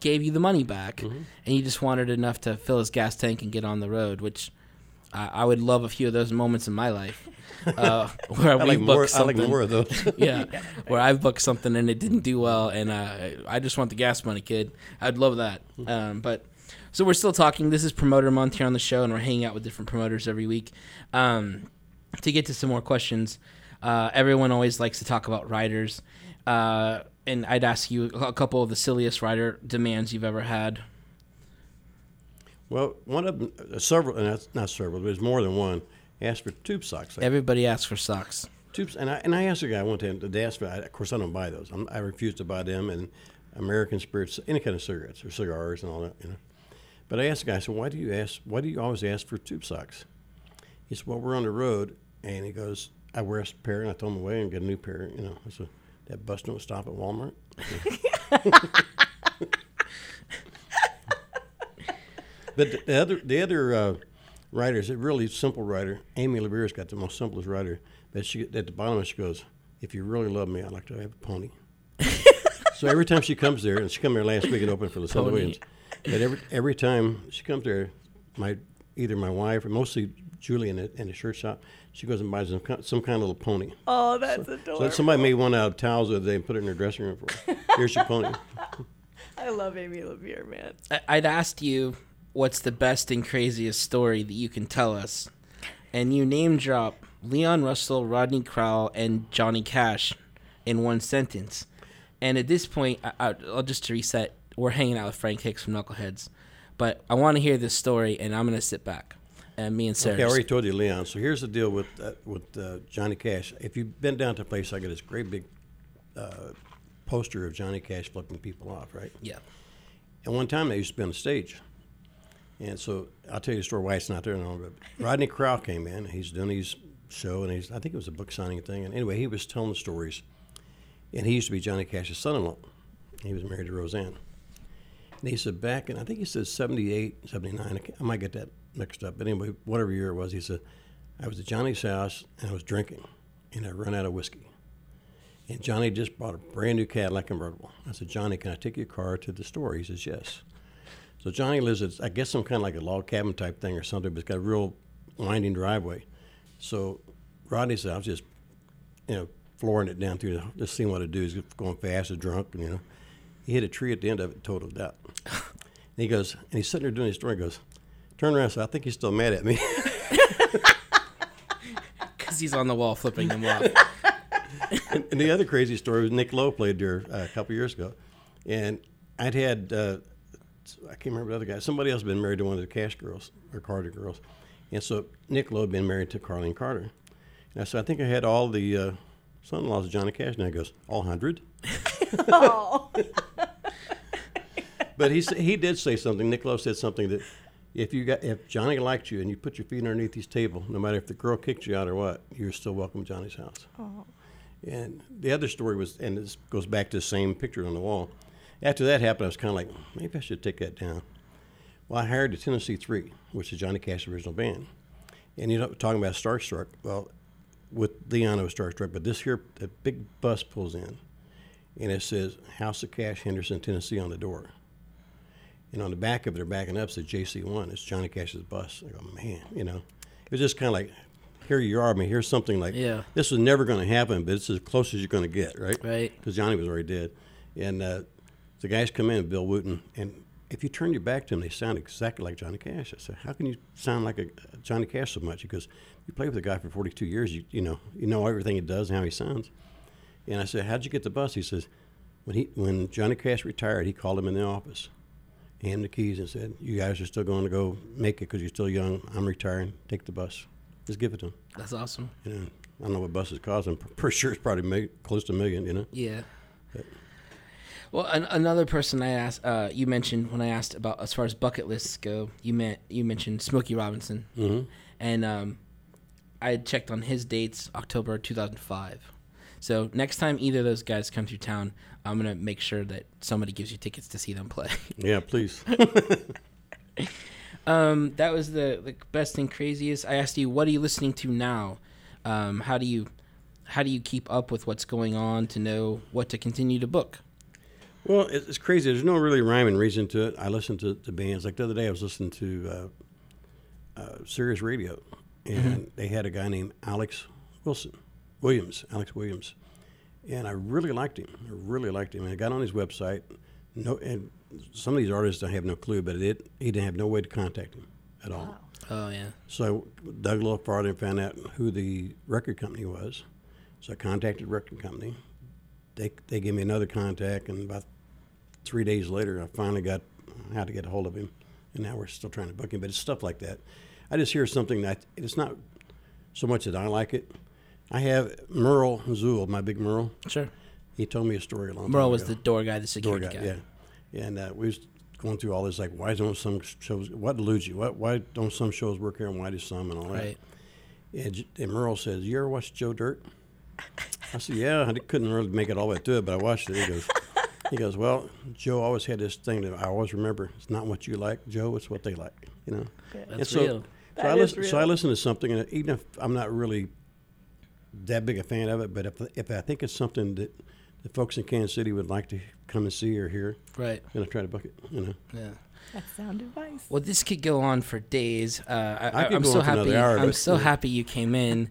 gave you the money back, and you just wanted enough to fill his gas tank and get on the road, which I would love a few of those moments in my life. Where I like more of those. Where I've booked something and it didn't do well, and I just want the gas money, kid. I'd love that. But so we're still talking. This is Promoter Month here on the show, and we're hanging out with different promoters every week. To get to some more questions, everyone always likes to talk about riders. And I'd ask you a couple of the silliest rider demands you've ever had. Well, one of them, but it's more than one, asked for tube socks. Everybody asks for socks. Tubes, and I asked a guy one time, they asked me, of course I don't buy those. I refuse to buy them, and American Spirits, any kind of cigarettes or cigars and all that, you know. But I asked the guy, I said, why do you always ask for tube socks? He said, well, we're on the road, and he goes, I wear a pair, and I throw them away and get a new pair, you know. I said, that bus don't stop at Walmart. But the other rider is a really simple rider. Amy LeBeer's got the most simplest rider. But she, at the bottom of it, she goes, if you really love me, I'd like to have a pony. So every time she comes there, and she came there last week and opened for the Southern Williams. But every time she comes there, either my wife or mostly Julie in the shirt shop, she goes and buys some kind of little pony. Oh, that's adorable. So somebody made one out of towels the other day and put it in her dressing room for her. Here's your pony. I love Amy LeBeer, man. I'd asked you what's the best and craziest story that you can tell us, and you name drop Leon Russell, Rodney Crowell, and Johnny Cash in one sentence. And at this point, I'll just reset. We're hanging out with Frank Hicks from Knuckleheads. But I want to hear this story, and I'm going to sit back. And me and Sarah. Okay, I already told you, Leon. So here's the deal with Johnny Cash. If you've been down to a place, I got this great big poster of Johnny Cash flipping people off, right? Yeah. And one time they used to be on the stage. And so I'll tell you the story why it's not there anymore. But Rodney Crowell came in. He's doing his show, and I think it was a book signing thing. And anyway, he was telling the stories. And he used to be Johnny Cash's son-in-law. He was married to Roseanne. And he said back in, I think he said 78, 79, I might get that mixed up. But anyway, whatever year it was, he said, I was at Johnny's house, and I was drinking, and I ran out of whiskey. And Johnny just bought a brand-new Cadillac convertible. I said, Johnny, can I take your car to the store? He says, yes. So Johnny lives at, I guess, some kind of like a log cabin type thing or something, but it's got a real winding driveway. So Rodney said, I was just, flooring it down through, just seeing what it do. He's going fast and drunk, and, He hit a tree at the end of it, totaled out. And he goes, and he's sitting there doing his story, and goes, turn around, so I think he's still mad at me. Because he's on the wall flipping them off. And the other crazy story was Nick Lowe played there a couple years ago. And I'd had, I can't remember the other guy, somebody else had been married to one of the Cash girls, or Carter girls. And so Nick Lowe had been married to Carlene Carter. And I said, I think I had all the son-in-laws of Johnny Cash. And he goes, all 100? Oh. But he did say something. Nick Lowe said something that if Johnny liked you and you put your feet underneath his table, no matter if the girl kicked you out or what, you're still welcome at Johnny's house. Oh. And the other story was, and this goes back to the same picture on the wall. After that happened, I was kind of like, maybe I should take that down. Well, I hired the Tennessee Three, which is Johnny Cash's original band. And talking about starstruck. Well, with Leon, it was starstruck, but this here, the big bus pulls in. And it says, House of Cash, Henderson, Tennessee, on the door. And on the back of it, they're backing up, says JC1. It's Johnny Cash's bus. I go, man, It was just kind of like, here you are. I mean, here's something like, this was never going to happen, but it's as close as you're going to get, right? Right. Because Johnny was already dead. And the guys come in, Bill Wooten, and if you turn your back to them, they sound exactly like Johnny Cash. I said, how can you sound like a Johnny Cash so much? He goes, you play with a guy for 42 years, you know everything he does and how he sounds. And I said, how'd you get the bus? He says, when Johnny Cash retired, he called him in the office, handed him the keys, and said, you guys are still going to go make it because you're still young. I'm retiring. Take the bus. Just give it to him. That's awesome. I don't know what buses cost. I'm pretty sure it's probably close to $1 million, Yeah. But. Well, another person I asked, you mentioned when I asked about as far as bucket lists go, you mentioned Smokey Robinson, mm-hmm. and I had checked on his dates, October 2005. So next time either of those guys come through town, I'm gonna make sure that somebody gives you tickets to see them play. Yeah, please. That was the best and craziest. I asked you, what are you listening to now? How do you keep up with what's going on to know what to continue to book? Well, it's crazy. There's no really rhyme and reason to it. I listen to bands. Like the other day, I was listening to Sirius Radio, and mm-hmm. they had a guy named Alex Williams, and I really liked him. And I got on his website. No, and some of these artists I have no clue, but he didn't have no way to contact him at all. Wow. Oh yeah. So dug a little farther and found out who the record company was. So I contacted the record company. They gave me another contact, and about 3 days later, I finally got how to get a hold of him. And now we're still trying to book him, but it's stuff like that. I just hear something that it's not so much that I like it. I have Merle Zool, my big Merle. Sure. He told me a story a long time ago. Merle was the door guy, the security guy. Yeah. And we was going through all this, like, why don't some shows, what deludes you? Why don't some shows work here and why do some and all right. that? And Merle says, you ever watch Joe Dirt? I said, yeah, I couldn't really make it all the way through it, but I watched it. He goes, well, Joe always had this thing that I always remember. It's not what you like, Joe, it's what they like, you know. Yeah. That's so, real. So I listen to something, and even if I'm not really that big a fan of it, but if I think it's something that the folks in Kansas City would like to come and see or hear, right, I'm gonna try to book it. You know, yeah, that's sound advice. Well, this could go on for days. I'm so happy. I'm so happy you came in.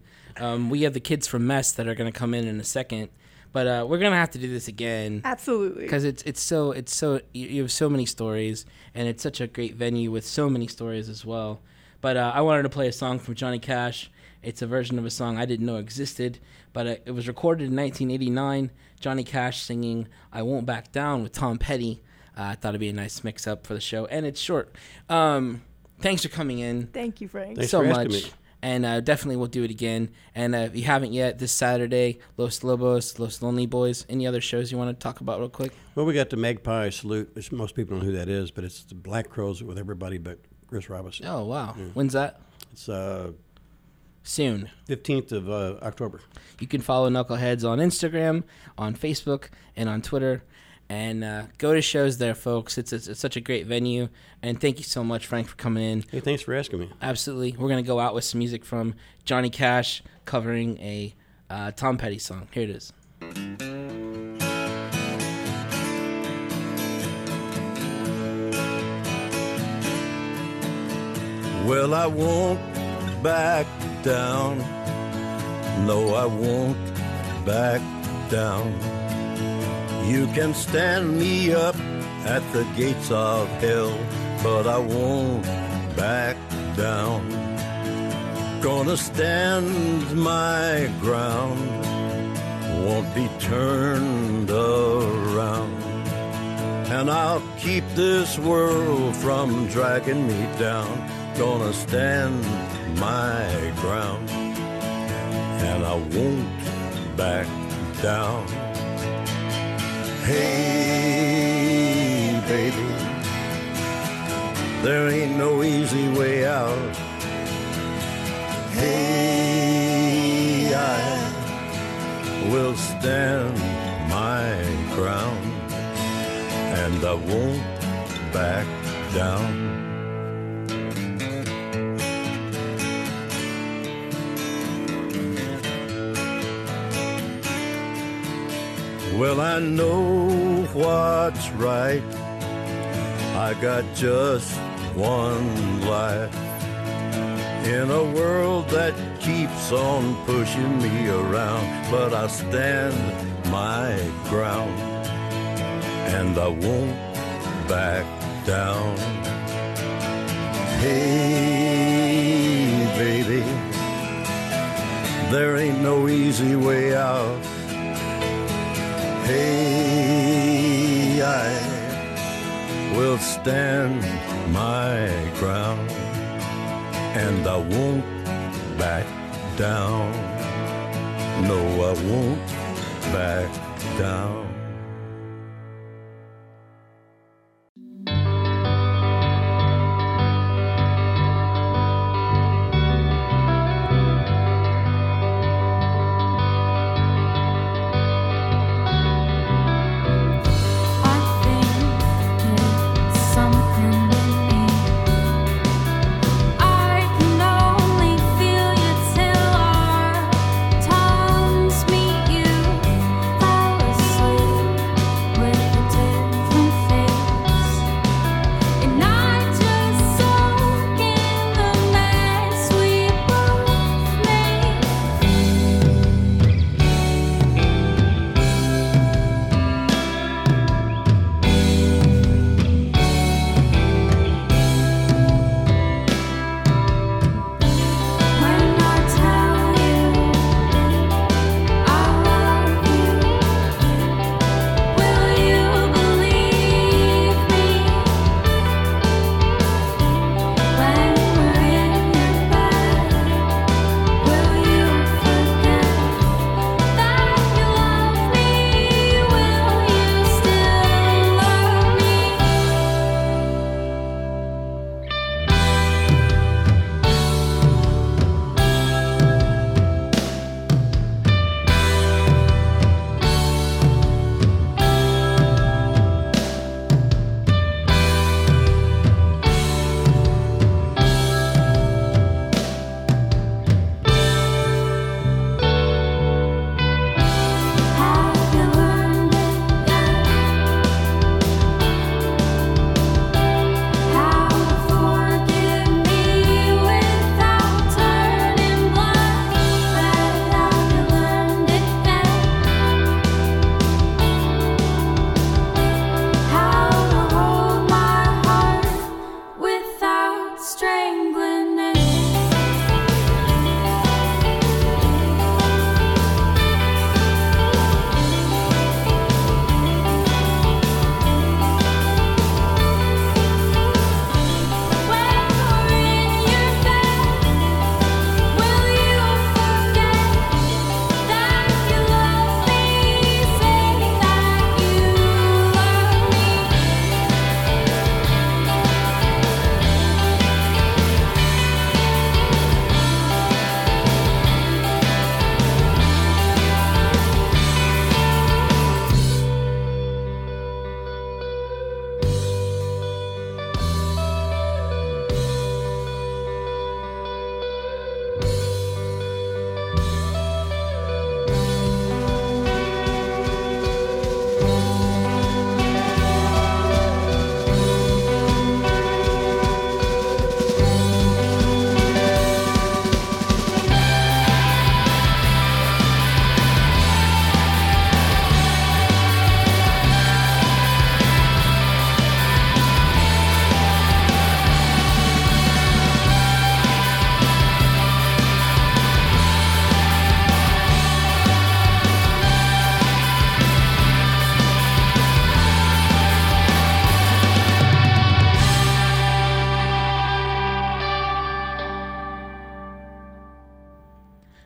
We have the kids from Mess that are gonna come in a second, but we're gonna have to do this again. Absolutely, because it's so you have so many stories, and it's such a great venue with so many stories as well. But I wanted to play a song from Johnny Cash. It's a version of a song I didn't know existed, but it was recorded in 1989. Johnny Cash singing I Won't Back Down with Tom Petty. I thought it'd be a nice mix-up for the show, and it's short. Thanks for coming in. Thank you, Frank. Thanks so much. Me. And definitely we'll do it again. And if you haven't yet, this Saturday, Los Lobos, Los Lonely Boys. Any other shows you want to talk about real quick? Well, we got the Magpie Salute, which most people don't know who that is, but it's the Black Crowes with everybody but Chris Robinson. Oh, wow. Yeah. When's that? It's... soon. 15th of October. You can follow Knuckleheads on Instagram, on Facebook, and on Twitter. And go to shows there, folks. It's such a great venue. And thank you so much, Frank, for coming in. Hey, thanks for asking me. Absolutely. We're going to go out with some music from Johnny Cash covering a Tom Petty song. Here it is. Well, I won't back down. No, I won't back down. You can stand me up at the gates of hell, but I won't back down. Gonna stand my ground, won't be turned around. And I'll keep this world from dragging me down. Gonna stand my ground, and I won't back down. Hey, baby, there ain't no easy way out. Hey, I will stand my ground, and I won't back down. Well, I know what's right. I got just one life. In a world that keeps on pushing me around, but I stand my ground, and I won't back down. Hey, baby, there ain't no easy way out. Hey, I will stand my ground, and I won't back down. No, I won't back down.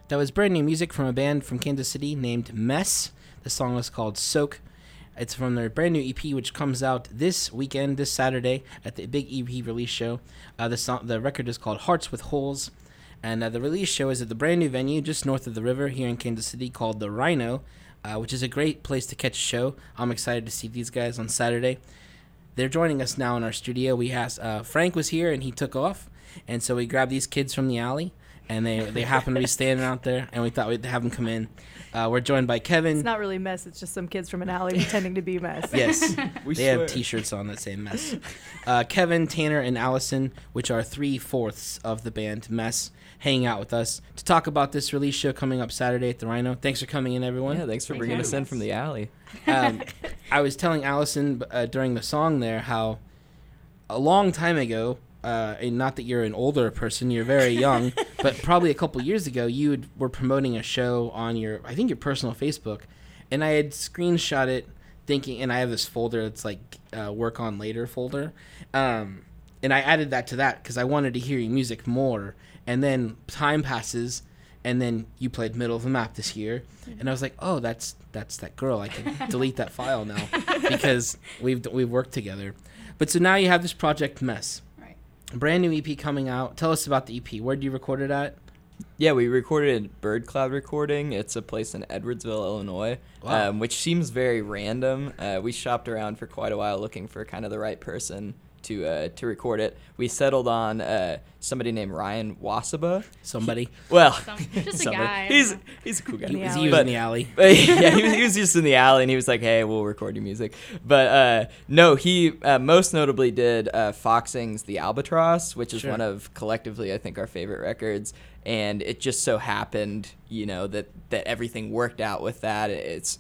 That was brand new music from a band from Kansas City named Mess. The song was called Soak. It's from their brand new EP, which comes out this weekend, this Saturday, at the big EP release show. The record is called Hearts with Holes. And the release show is at the brand new venue just north of the river here in Kansas City called The Rhino, which is a great place to catch a show. I'm excited to see these guys on Saturday. They're joining us now in our studio. We asked, Frank was here and he took off, and so we grabbed these kids from the alley, and they happened to be standing out there, and we thought we'd have them come in. We're joined by Kevin. It's not really Mess. It's just some kids from an alley pretending to be Mess. Yes, they swear. Have T-shirts on that say Mess. Kevin, Tanner, and Allison, which are 3/4 of the band Mess, hanging out with us to talk about this release show coming up Saturday at the Rhino. Thanks for coming in, everyone. Yeah, thanks for bringing us in from the alley. I was telling Allison during the song there how a long time ago, and not that you're an older person, you're very young, but probably a couple years ago, you were promoting a show on your, I think, your personal Facebook, and I had screenshot it thinking, and I have this folder that's like work on later folder, and I added that to that because I wanted to hear your music more. And then time passes, and then you played Middle of the Map this year. And I was like, oh, that's that girl. I can delete that file now because we've worked together. But so now you have this project Mess. Right. Brand new EP coming out. Tell us about the EP. Where did you record it at? Yeah, we recorded at Bird Cloud Recording. It's a place in Edwardsville, Illinois, wow. Which seems very random. We shopped around for quite a while looking for kind of the right person to record it. We settled on somebody named Ryan Wasaba. Somebody. A guy. He's a cool guy. He was in the alley. Yeah, he was just in the alley, and he was like, hey, we'll record your music. But no, he most notably did Foxing's The Albatross, which is one of collectively, I think, our favorite records. And it just so happened, you know, that everything worked out with that.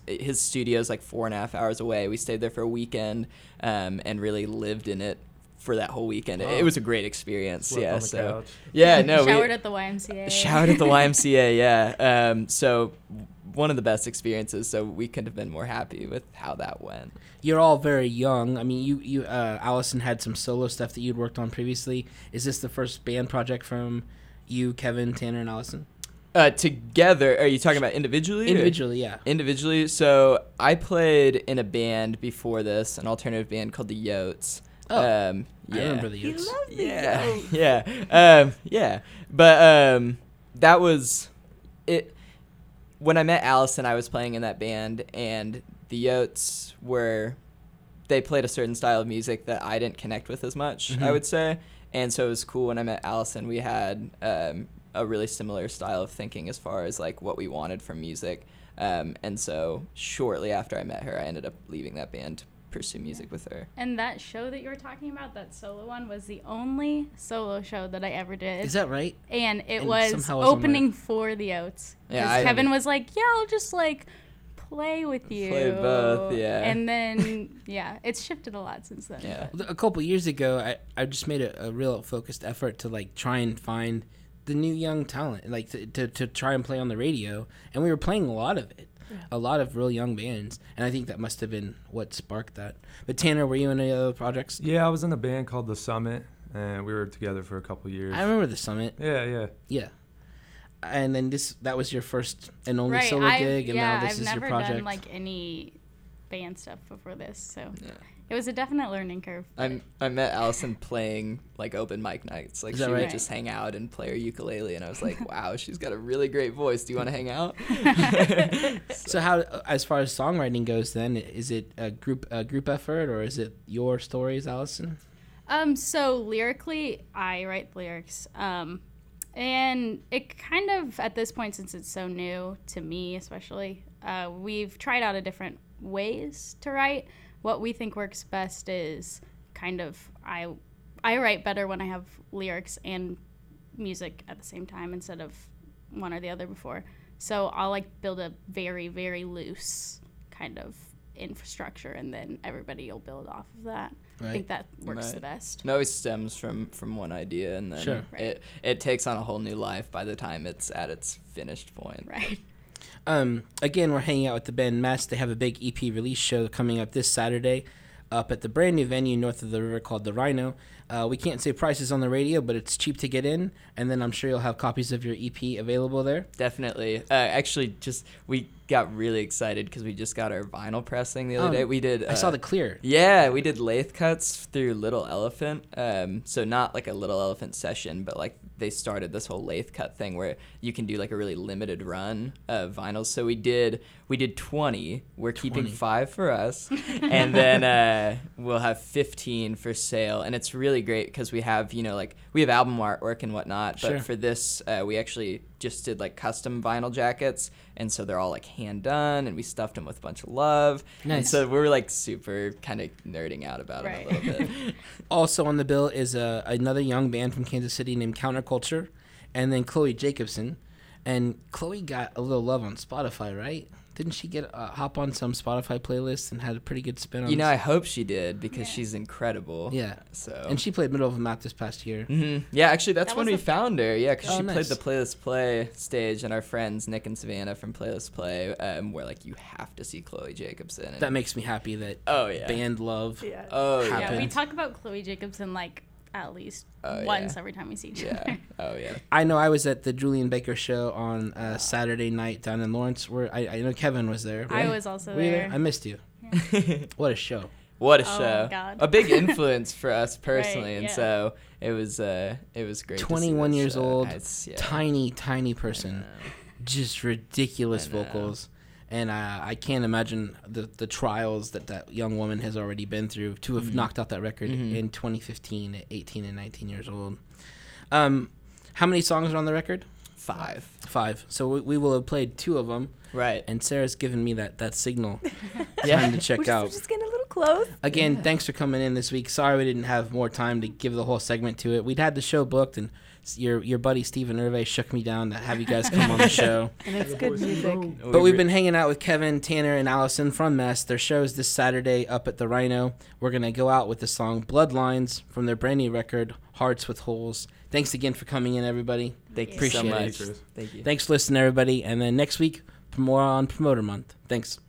His studio's like 4.5 hours away. We stayed there for a weekend and really lived in it for that whole weekend. Wow. It was a great experience. Lived on the couch. Showered at the YMCA. Showered at the YMCA, yeah. So one of the best experiences. So we couldn't have been more happy with how that went. You're all very young. I mean, you Allison had some solo stuff that you'd worked on previously. Is this the first band project from you, Kevin, Tanner, and Allison? Together, are you talking about individually? Individually, yeah. Individually. So I played in a band before this, an alternative band called the Yotes. Oh, I remember the Yotes. You love the Yotes. Yeah, yeah. But that was it. When I met Allison, I was playing in that band, and the Yotes they played a certain style of music that I didn't connect with as much, I would say. And so it was cool when I met Allison. We had a really similar style of thinking as far as like what we wanted from music. And so shortly after I met her, I ended up leaving that band to pursue music with her. And that show that you were talking about, that solo one, was the only solo show that I ever did. Is that right? And it was opening for the Oats. Yeah, Kevin was like, yeah, I'll just like play with you. Play both, yeah. And then, yeah, it's shifted a lot since then. Yeah. A couple years ago, I just made a real focused effort to like try and find the new young talent, like to try and play on the radio. And we were playing a lot of it, a lot of real young bands. And I think that must have been what sparked that. But Tanner, were you in any other projects? Yeah, I was in a band called The Summit, and we were together for a couple years. I remember The Summit. Yeah. And then that was your first and only solo gig, and now this is your project. I've never done like any band stuff before this, so it was a definite learning curve. I met Allison playing like open mic nights. Like she would just hang out and play her ukulele, and I was like, wow, she's got a really great voice. Do you want to hang out? So how, as far as songwriting goes, then is it a group effort, or is it your stories, Allison? So lyrically, I write the lyrics. And it kind of, at this point, since it's so new to me especially, we've tried out different ways to write. What we think works best is kind of, I write better when I have lyrics and music at the same time instead of one or the other before. So I'll like build a very, very loose kind of infrastructure, and then everybody will build off of that. Right. I think that works the best. It always stems from one idea, and then it takes on a whole new life by the time it's at its finished point. Right. Again, we're hanging out with the band Mess. They have a big EP release show coming up this Saturday. up at the brand new venue north of the river called the Rhino. We can't say prices on the radio, but it's cheap to get in, and then I'm sure you'll have copies of your EP available there. Definitely. Actually, just we got really excited because we just got our vinyl pressing the other day. We did. I saw the clear. Yeah, we did lathe cuts through Little Elephant. So not like a Little Elephant session, but like they started this whole lathe cut thing where you can do like a really limited run of vinyls. So we did 20. We're keeping 5 for us, and then we'll have 15 for sale. And it's really great because we have, you know, like we have album artwork and whatnot, but sure. For this we actually just did like custom vinyl jackets, and so they're all like hand done, and we stuffed them with a bunch of love. Nice. And so we were like super kind of nerding out about right. them a little bit. Also on the bill is another young band from Kansas City named Counterculture, and then Chloe Jacobson. And Chloe got a little love on Spotify, right? Didn't she get hop on some Spotify playlist and had a pretty good spin on it? You know, I hope she did because she's incredible. Yeah. So. And she played Middle of a Map this past year. Mm-hmm. Yeah, actually, that's when we found her. Yeah, because she played the Playlist Play stage, and our friends Nick and Savannah from Playlist Play were like, you have to see Chloe Jacobson. And that makes me happy that band love happened. Yeah, we talk about Chloe Jacobson like at least once every time we see each other. Oh, yeah. I know I was at the Julian Baker show on Saturday night down in Lawrence, where I know Kevin was there. Right? I was also there. I missed you. Yeah. What a show. What a show. God. A big influence for us personally, right, and so it was great. 21 years old, tiny person, just ridiculous vocals. And I can't imagine the trials that young woman has already been through to have knocked out that record in 2015 at 18 and 19 years old. How many songs are on the record? 5. 5. So we will have played 2 of them. Right. And Sarah's given me that signal time to check out. We're just getting a little close. Again, thanks for coming in this week. Sorry we didn't have more time to give the whole segment to it. We'd had the show booked, and your buddy Stephen Irvay shook me down to have you guys come on the show. And it's good music. But we've been hanging out with Kevin, Tanner, and Allison from Mess. Their show's this Saturday up at the Rhino. We're going to go out with the song Bloodlines from their brand new record, Hearts with Holes. Thanks again for coming in, everybody. Thank you so much. Thank you. Thanks for listening, everybody. And then next week, more on Promoter Month. Thanks.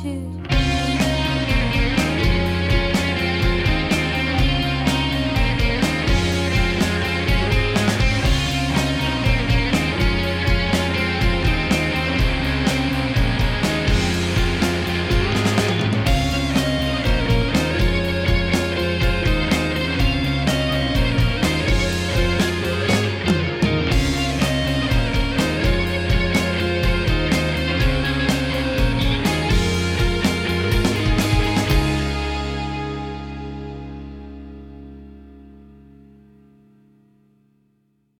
to